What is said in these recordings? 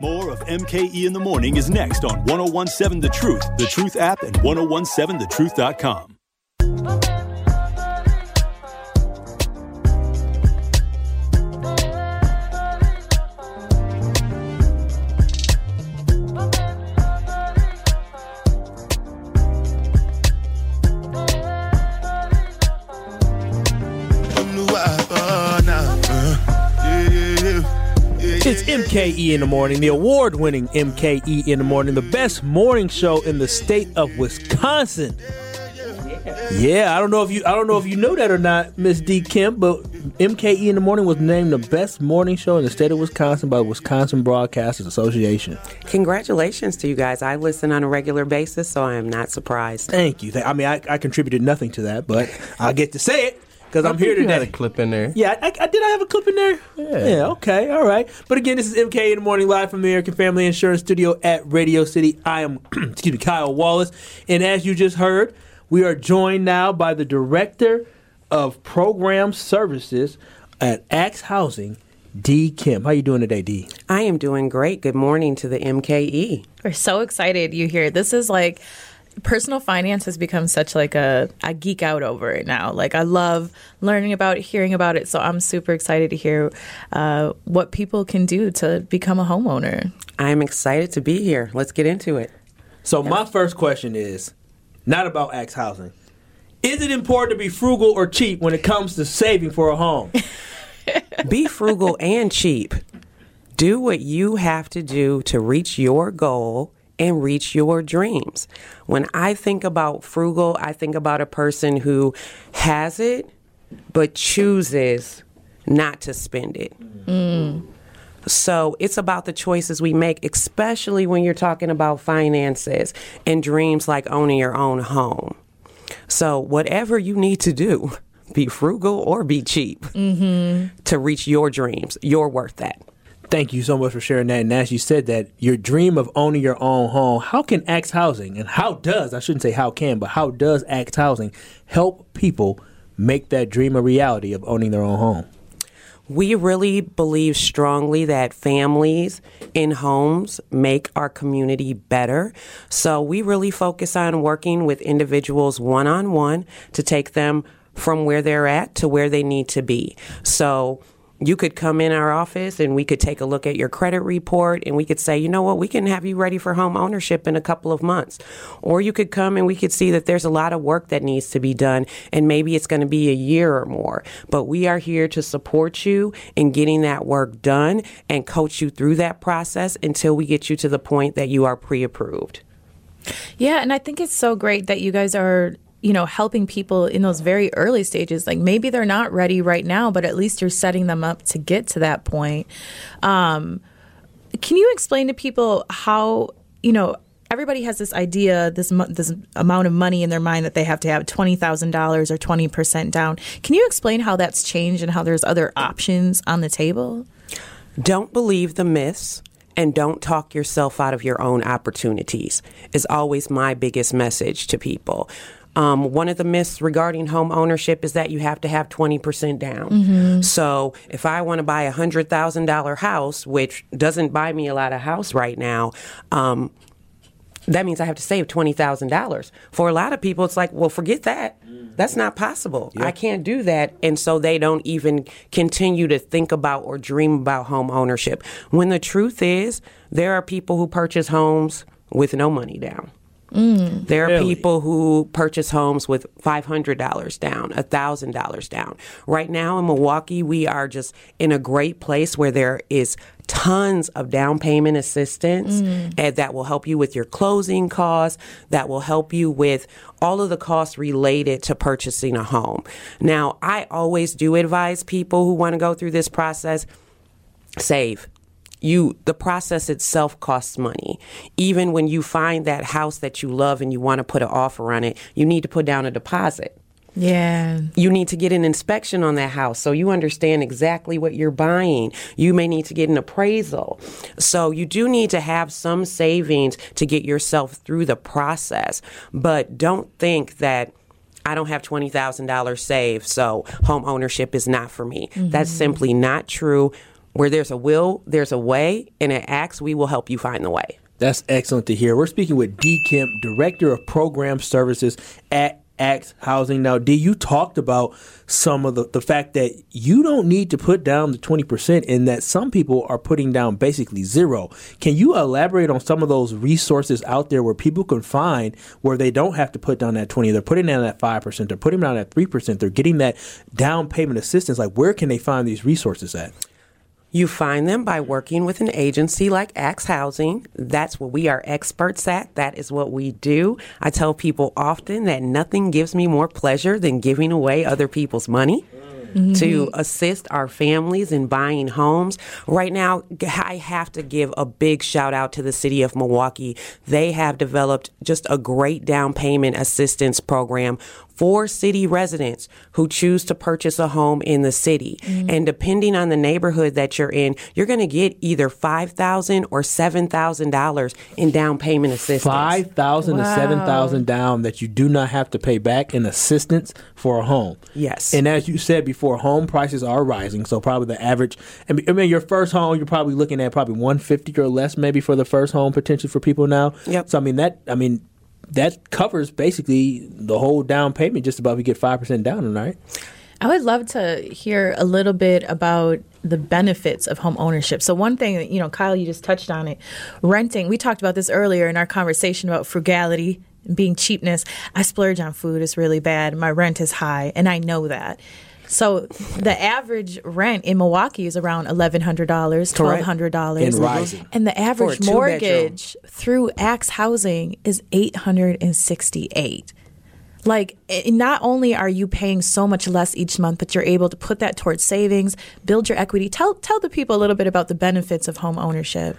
More of MKE in the Morning is next on 1017 The Truth, The Truth app, and 1017thetruth.com. It's MKE in the Morning, the award-winning MKE in the Morning, the best morning show in the state of Wisconsin. Yeah, I don't know if you know that or not, Miss Dee Kemp, but MKE in the Morning was named the best morning show in the state of Wisconsin by the Wisconsin Broadcasters Association. Congratulations to you guys. I listen on a regular basis, so I am not surprised. Thank you. I mean, I contributed nothing to that, but I get to say it. Because I'm here today. I had a clip in there. Yeah, did I have a clip in there? Yeah, okay, all right. But again, this is MKE in the Morning live from the American Family Insurance Studio at Radio City. I am, Kyle Wallace. And as you just heard, we are joined now by the Director of Program Services at Acts Housing, Dee Kemp. How you doing today, Dee? I am doing great. Good morning to the MKE. We're so excited you're here. This is like... Personal finance has become such like I geek out over it now. Like I love learning about it, hearing about it. So I'm super excited to hear what people can do to become a homeowner. I'm excited to be here. Let's get into it. So my first question is not about Acts Housing. Is it important to be frugal or cheap when it comes to saving for a home? Be frugal and cheap. Do what you have to do to reach your goal and reach your dreams. When I think about frugal, I think about a person who has it but chooses not to spend it. Mm. So it's about the choices we make, especially when you're talking about finances and dreams like owning your own home. So whatever you need to do, be frugal or be cheap to reach your dreams. You're worth that. Thank you so much for sharing that. And as you said that, your dream of owning your own home, how can Acts Housing, and how does Acts Housing help people make that dream a reality of owning their own home? We really believe strongly that families in homes make our community better. So we really focus on working with individuals one-on-one to take them from where they're at to where they need to be. So you could come in our office and we could take a look at your credit report and we could say, you know what, we can have you ready for home ownership in a couple of months. Or you could come and we could see that there's a lot of work that needs to be done and maybe it's going to be a year or more. But we are here to support you in getting that work done and coach you through that process until we get you to the point that you are pre-approved. Yeah, and I think it's so great that you guys are helping people in those very early stages. Like maybe they're not ready right now, but at least you're setting them up to get to that point. Can you explain to people how, everybody has this idea, this amount of money in their mind that they have to have $20,000 or 20% down. Can you explain how that's changed and how there's other options on the table? Don't believe the myths. And don't talk yourself out of your own opportunities is always my biggest message to people. One of the myths regarding home ownership is that you have to have 20% down. Mm-hmm. So if I want to buy a $100,000 house, which doesn't buy me a lot of house right now, that means I have to save $20,000. For a lot of people, it's like, well, forget that. That's not possible. Yep. I can't do that. And so they don't even continue to think about or dream about home ownership. When the truth is, there are people who purchase homes with no money down. Mm. There are people who purchase homes with $500 down, $1,000 down. Right now in Milwaukee, we are just in a great place where there is tons of down payment assistance and that will help you with your closing costs, that will help you with all of the costs related to purchasing a home. Now, I always do advise people who want to go through this process, save. The process itself costs money. Even when you find that house that you love and you want to put an offer on it, you need to put down a deposit. Yeah. You need to get an inspection on that house so you understand exactly what you're buying. You may need to get an appraisal. So you do need to have some savings to get yourself through the process. But don't think that I don't have $20,000 saved, so home ownership is not for me. Mm-hmm. That's simply not true. Where there's a will, there's a way, and at Acts, we will help you find the way. That's excellent to hear. We're speaking with Dee Kemp, Director of Program Services at Acts Housing. Now, Dee, you talked about some of the fact that you don't need to put down the 20% and that some people are putting down basically zero. Can you elaborate on some of those resources out there where people can find where they don't have to put down that 20? They're putting down that 5%. They're putting down that 3%. They're getting that down payment assistance. Like, where can they find these resources at? You find them by working with an agency like Acts Housing. That's what we are experts at. That is what we do. I tell people often that nothing gives me more pleasure than giving away other people's money to assist our families in buying homes. Right now, I have to give a big shout out to the city of Milwaukee. They have developed just a great down payment assistance program for city residents who choose to purchase a home in the city. And depending on the neighborhood that you're in, you're going to get either $5,000 or $7,000 in down payment assistance. $5,000 to $7,000 down that you do not have to pay back in assistance for a home. Yes. And as you said before, home prices are rising. So probably the average, I mean, your first home, you're probably looking at probably $150 or less maybe for the first home potentially for people now. Yep. So, I mean, that covers basically the whole down payment, just about. We get 5% down, right? I would love to hear a little bit about the benefits of home ownership. So one thing that, Kyle, you just touched on it, renting. We talked about this earlier in our conversation about frugality, being cheapness. I splurge on food. It's really bad. My rent is high, and I know that. So the average rent in Milwaukee is around $1,100, $1,200. And rising. And the average mortgage through Acts Housing is $868. Like, not only are you paying so much less each month, but you're able to put that towards savings, build your equity. Tell the people a little bit about the benefits of home ownership.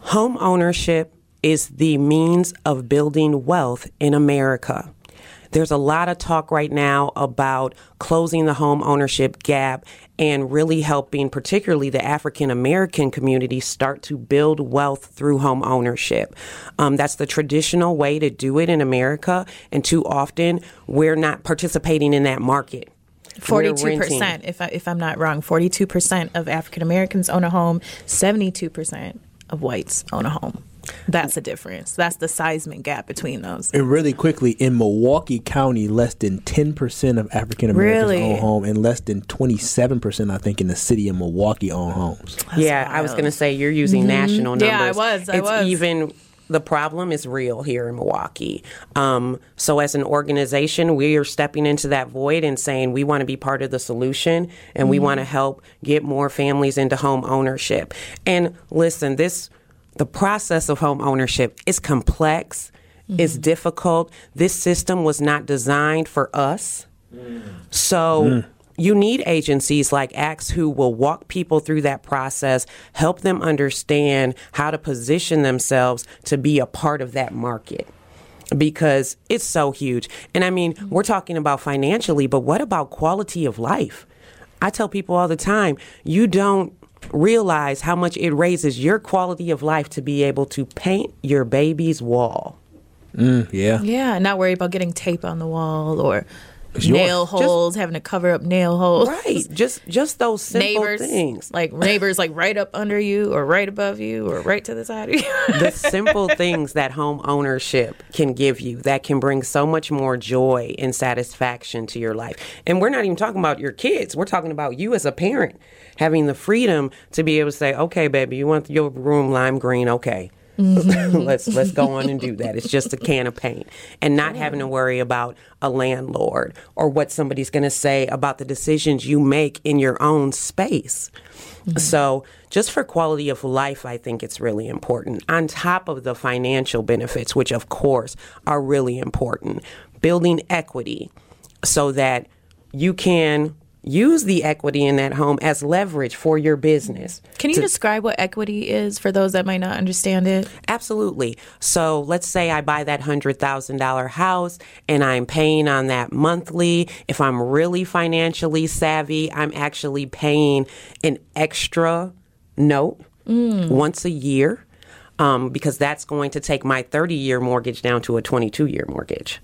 Home ownership is the means of building wealth in America. There's a lot of talk right now about closing the home ownership gap and really helping particularly the African American community start to build wealth through home ownership. That's the traditional way to do it in America. And too often we're not participating in that market. 42%, if I'm not wrong, 42% of African Americans own a home, 72% of whites own a home. That's the difference. That's the seismic gap between those. And really quickly, in Milwaukee County, less than 10% of African Americans own home, and less than 27%, I think, in the city of Milwaukee own homes. That's wild. I was going to say you're using national numbers. I was. The problem is real here in Milwaukee. So as an organization, we are stepping into that void and saying we want to be part of the solution, and we want to help get more families into home ownership. And listen, the process of home ownership is complex, it's difficult. This system was not designed for us. So you need agencies like Acts who will walk people through that process, help them understand how to position themselves to be a part of that market, because it's so huge. And I mean, we're talking about financially, but what about quality of life? I tell people all the time, you don't realize how much it raises your quality of life to be able to paint your baby's wall. Yeah, not worry about getting tape on the wall or nail holes, having to cover up nail holes. Right, just those simple things. Neighbors, right up under you or right above you or right to the side of you. The simple things that home ownership can give you that can bring so much more joy and satisfaction to your life. And we're not even talking about your kids. We're talking about you as a parent. Having the freedom to be able to say, okay, baby, you want your room lime green? Okay, let's go on and do that. It's just a can of paint, and not having to worry about a landlord or what somebody's going to say about the decisions you make in your own space. So just for quality of life, I think it's really important, on top of the financial benefits, which, of course, are really important. Building equity so that you can use the equity in that home as leverage for your business. Can you describe what equity is for those that might not understand it? Absolutely. So let's say I buy that $100,000 house and I'm paying on that monthly. If I'm really financially savvy, I'm actually paying an extra note once a year because that's going to take my 30-year mortgage down to a 22-year mortgage.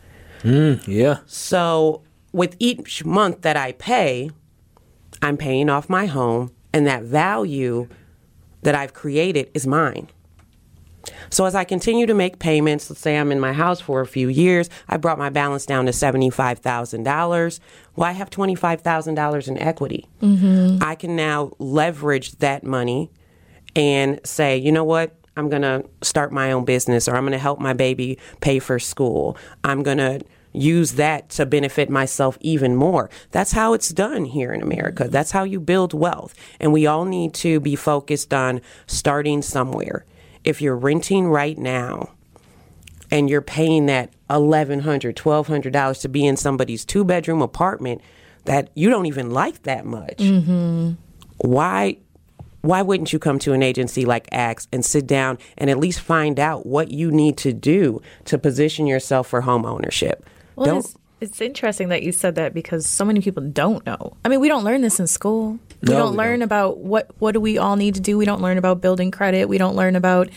So with each month that I pay, I'm paying off my home and that value that I've created is mine. So as I continue to make payments, let's say I'm in my house for a few years, I brought my balance down to $75,000. Well, I have $25,000 in equity. Mm-hmm. I can now leverage that money and say, you know what? I'm going to start my own business, or I'm going to help my baby pay for school. I'm going to use that to benefit myself even more. That's how it's done here in America. That's how you build wealth. And we all need to be focused on starting somewhere. If you're renting right now and you're paying that $1,100, $1,200 to be in somebody's two-bedroom apartment that you don't even like that much, mm-hmm. Why wouldn't you come to an agency like Acts and sit down and at least find out what you need to do to position yourself for home ownership? Well, it's interesting that you said that, because so many people don't know. I mean, we don't learn this in school. We don't learn about what do we all need to do. We don't learn about building credit. We don't learn about,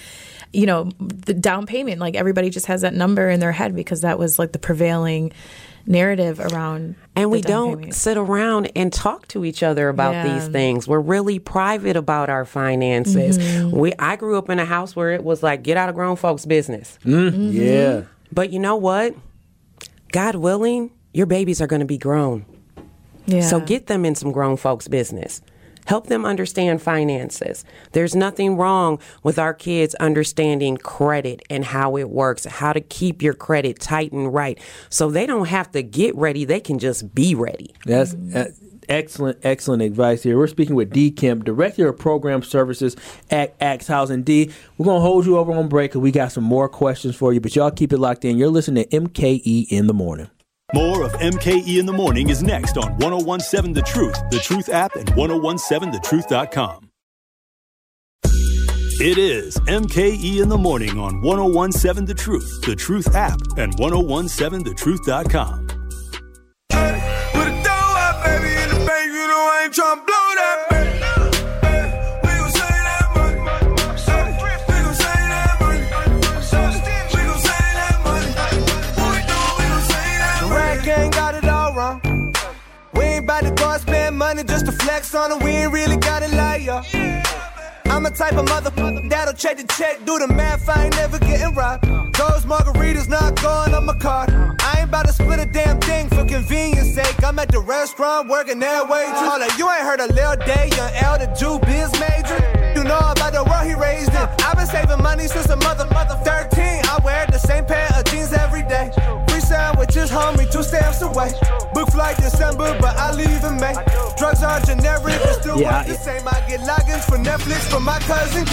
you know, the down payment. Like, everybody just has that number in their head because that was like the prevailing narrative around. And we don't sit around and talk to each other about these things. We're really private about our finances. Mm-hmm. I grew up in a house where it was like, get out of grown folks' business. Mm-hmm. Yeah. But you know what? God willing, your babies are going to be grown. Yeah. So get them in some grown folks' business. Help them understand finances. There's nothing wrong with our kids understanding credit and how it works, how to keep your credit tight and right. So they don't have to get ready. They can just be ready. That's excellent advice here. We're speaking with Dee Kemp, Director of Program Services at Acts Housing. Dee, we're going to hold you over on break because we got some more questions for you, but y'all keep it locked in. You're listening to MKE in the Morning. More of MKE in the Morning is next on 1017 The Truth, The Truth app, and 1017thetruth.com. It is MKE in the Morning on 1017 The Truth, The Truth app, and 1017thetruth.com. Just to flex on it, we ain't really gotta lie, y'all. I'm a type of motherfucker that'll check the check, do the math, I ain't never getting robbed. Those margaritas not going on my card. I ain't about to split a damn thing for convenience sake. I'm at the restaurant working that way. Hold up, you ain't heard a Lil Day, young L, the Jew biz major. You know about the world he raised in. I've been saving money since a mother 13. I wear the same pair of jeans every day. Sandwiches, homie, 2 stamps away. Book flight December, but I leave in May. Drugs are generic, but still work the same. I get logins for Netflix from my cousin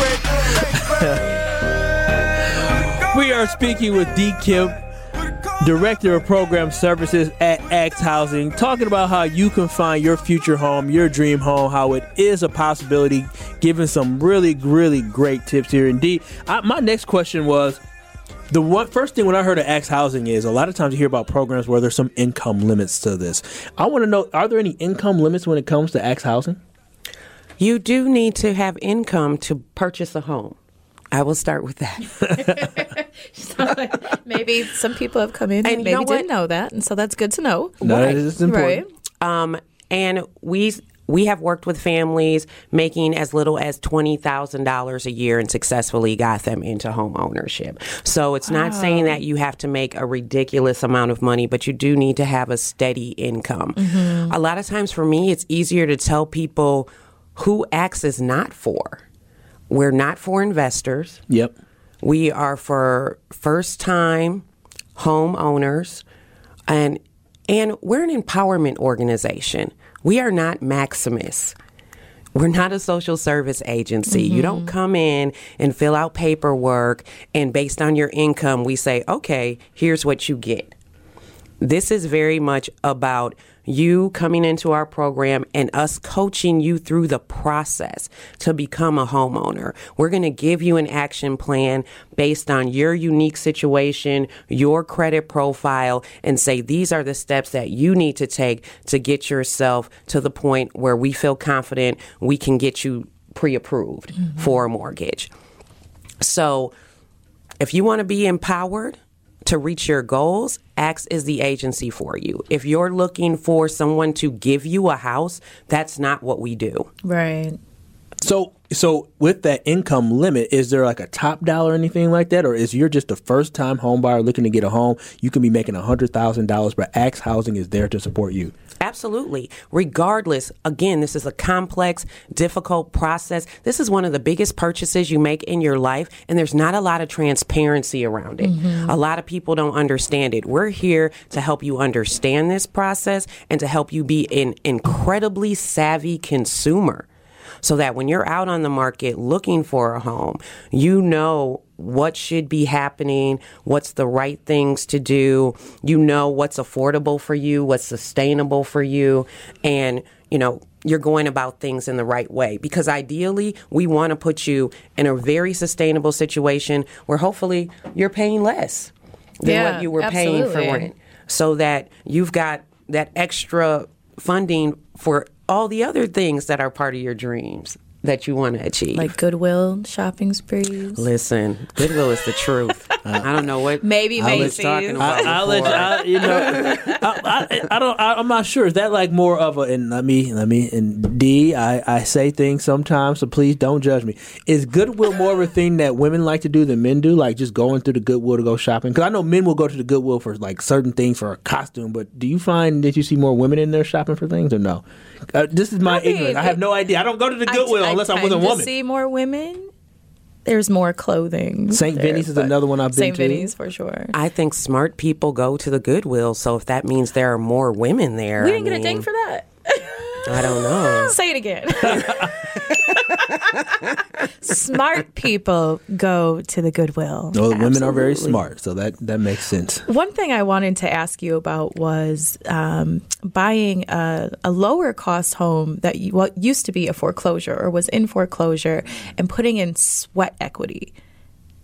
Greg. We are speaking with Dee Kemp, Director of Program Services at Acts Housing, talking about how you can find your future home, your dream home, how it is a possibility, giving some really, really great tips here. And Dee, my next question was, first thing when I heard of Acts Housing is a lot of times you hear about programs where there's some income limits to this. I want to know, are there any income limits when it comes to Acts Housing? You do need to have income to purchase a home. I will start with that. Like, maybe some people have come in and maybe didn't know that, and so that's good to know. No, it's important. Right. And we have worked with families making as little as $20,000 a year and successfully got them into home ownership. So it's not saying that you have to make a ridiculous amount of money, but you do need to have a steady income. Mm-hmm. A lot of times for me, it's easier to tell people who Acts is not for. We're not for investors. Yep. We are for first-time homeowners, and we're an empowerment organization. We are not Maximus. We're not a social service agency. Mm-hmm. You don't come in and fill out paperwork, and based on your income, we say, okay, here's what you get. This is very much about you coming into our program and us coaching you through the process to become a homeowner. We're going to give you an action plan based on your unique situation, your credit profile, and say these are the steps that you need to take to get yourself to the point where we feel confident we can get you pre-approved mm-hmm. for a mortgage. So if you want to be empowered to reach your goals, Acts is the agency for you. If you're looking for someone to give you a house, that's not what we do. Right. So with that income limit, is there like a top dollar or anything like that? Or is you're just a first-time home buyer looking to get a home, you can be making $100,000, but Acts Housing is there to support you? Absolutely. Regardless, again, this is a complex, difficult process. This is one of the biggest purchases you make in your life, and there's not a lot of transparency around it. Mm-hmm. A lot of people don't understand it. We're here to help you understand this process and to help you be an incredibly savvy consumer, so that when you're out on the market looking for a home, you know what should be happening, what's the right things to do, you know what's affordable for you, what's sustainable for you, and you know you're going about things in the right way. Because ideally, we want to put you in a very sustainable situation where hopefully you're paying less than what you were paying for rent, so that you've got that extra funding for all the other things that are part of your dreams that you want to achieve. Like Goodwill, shopping sprees. Listen, Goodwill is the truth. I don't know what maybe Macy's talking about. I'm not sure. Is that like more of a, and let me, and Dee, I say things sometimes, so please don't judge me. Is Goodwill more of a thing that women like to do than men do? Like just going through the Goodwill to go shopping? Because I know men will go to the Goodwill for like certain things for a costume, but do you find that you see more women in there shopping for things or no? This is my ignorance. I have no idea. I don't go to the Goodwill unless I'm with a woman. I see more women. There's more clothing. St. Vinny's is another one I've been to. St. Vinny's, for sure. I think smart people go to the Goodwill, so if that means there are more women there. We didn't get a ding for that. I don't know. Say it again. Smart people go to the Goodwill. Well, women are very smart, so that makes sense. One thing I wanted to ask you about was buying a lower cost home that used to be a foreclosure or was in foreclosure and putting in sweat equity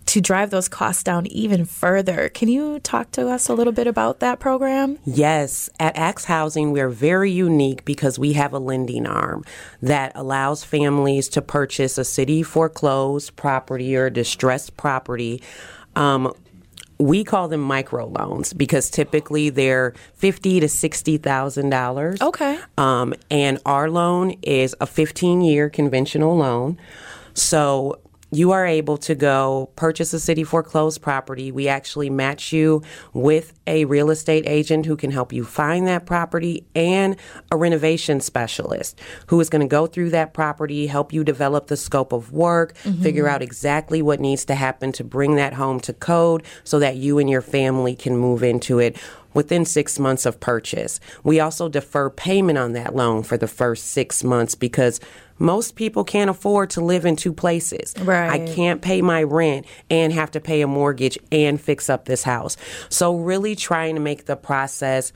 to drive those costs down even further. Can you talk to us a little bit about that program? Yes. At Acts Housing, we're very unique because we have a lending arm that allows families to purchase a city foreclosed property or distressed property. We call them micro loans because typically they're $50,000 to $60,000. Okay. And our loan is a 15-year conventional loan. So you are able to go purchase a city foreclosed property. We actually match you with a real estate agent who can help you find that property and a renovation specialist who is going to go through that property, help you develop the scope of work, figure out exactly what needs to happen to bring that home to code so that you and your family can move into it within 6 months of purchase. We also defer payment on that loan for the first 6 months because most people can't afford to live in two places. Right. I can't pay my rent and have to pay a mortgage and fix up this house. So really trying to make the process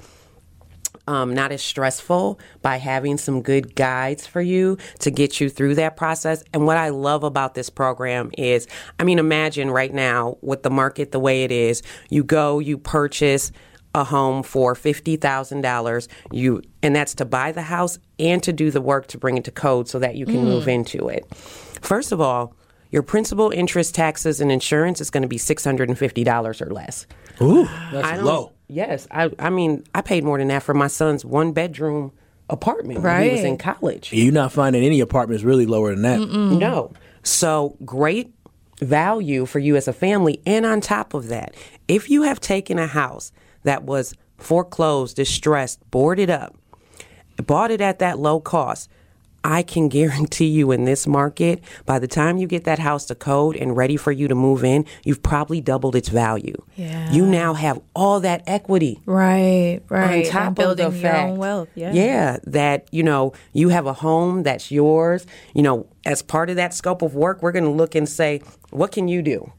not as stressful by having some good guides for you to get you through that process. And what I love about this program is, imagine right now with the market the way it is, you go, you purchase a home for $50,000, and that's to buy the house and to do the work to bring it to code so that you can move into it. First of all, your principal, interest, taxes, and insurance is going to be $650 or less. Ooh, that's low. Yes. I paid more than that for my son's one-bedroom apartment when he was in college. You're not finding any apartments really lower than that. Mm-mm. No. So great value for you as a family. And on top of that, if you have taken a house that was foreclosed, distressed, boarded up, bought it at that low cost, I can guarantee you in this market, by the time you get that house to code and ready for you to move in, you've probably doubled its value. Yeah. You now have all that equity. Right. On top and building of the fact, your own wealth. Yeah, that, you have a home that's yours. As part of that scope of work, we're going to look and say, what can you do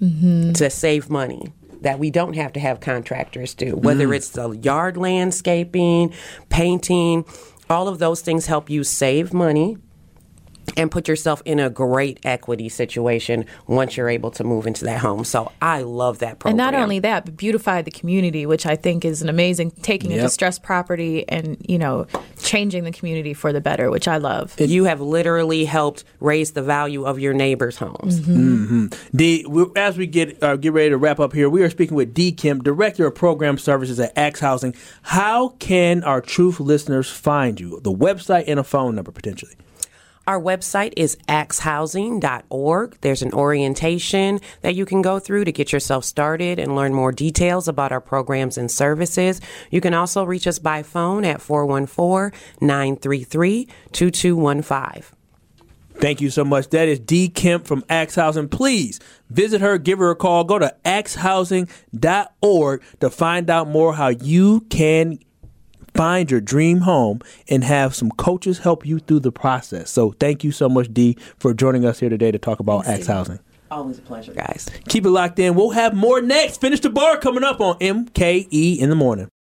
to save money that we don't have to have contractors do, whether it's the yard landscaping, painting, all of those things help you save money and put yourself in a great equity situation once you're able to move into that home. So I love that program. And not only that, but beautify the community, which I think is an amazing, taking a distressed property and, changing the community for the better, which I love. You have literally helped raise the value of your neighbors' homes. As we get ready to wrap up here, we are speaking with Dee Kemp, Director of Program Services at Acts Housing. How can our Truth listeners find you? The website and a phone number, potentially. Our website is ActsHousing.org. There's an orientation that you can go through to get yourself started and learn more details about our programs and services. You can also reach us by phone at 414-933-2215. Thank you so much. That is Dee Kemp from Acts Housing. Please visit her, give her a call. Go to ActsHousing.org to find out more how you can find your dream home and have some coaches help you through the process. So thank you so much, Dee, for joining us here today to talk about Acts Housing. Always a pleasure, guys. Keep it locked in. We'll have more next. Finish the Bar coming up on MKE in the Morning.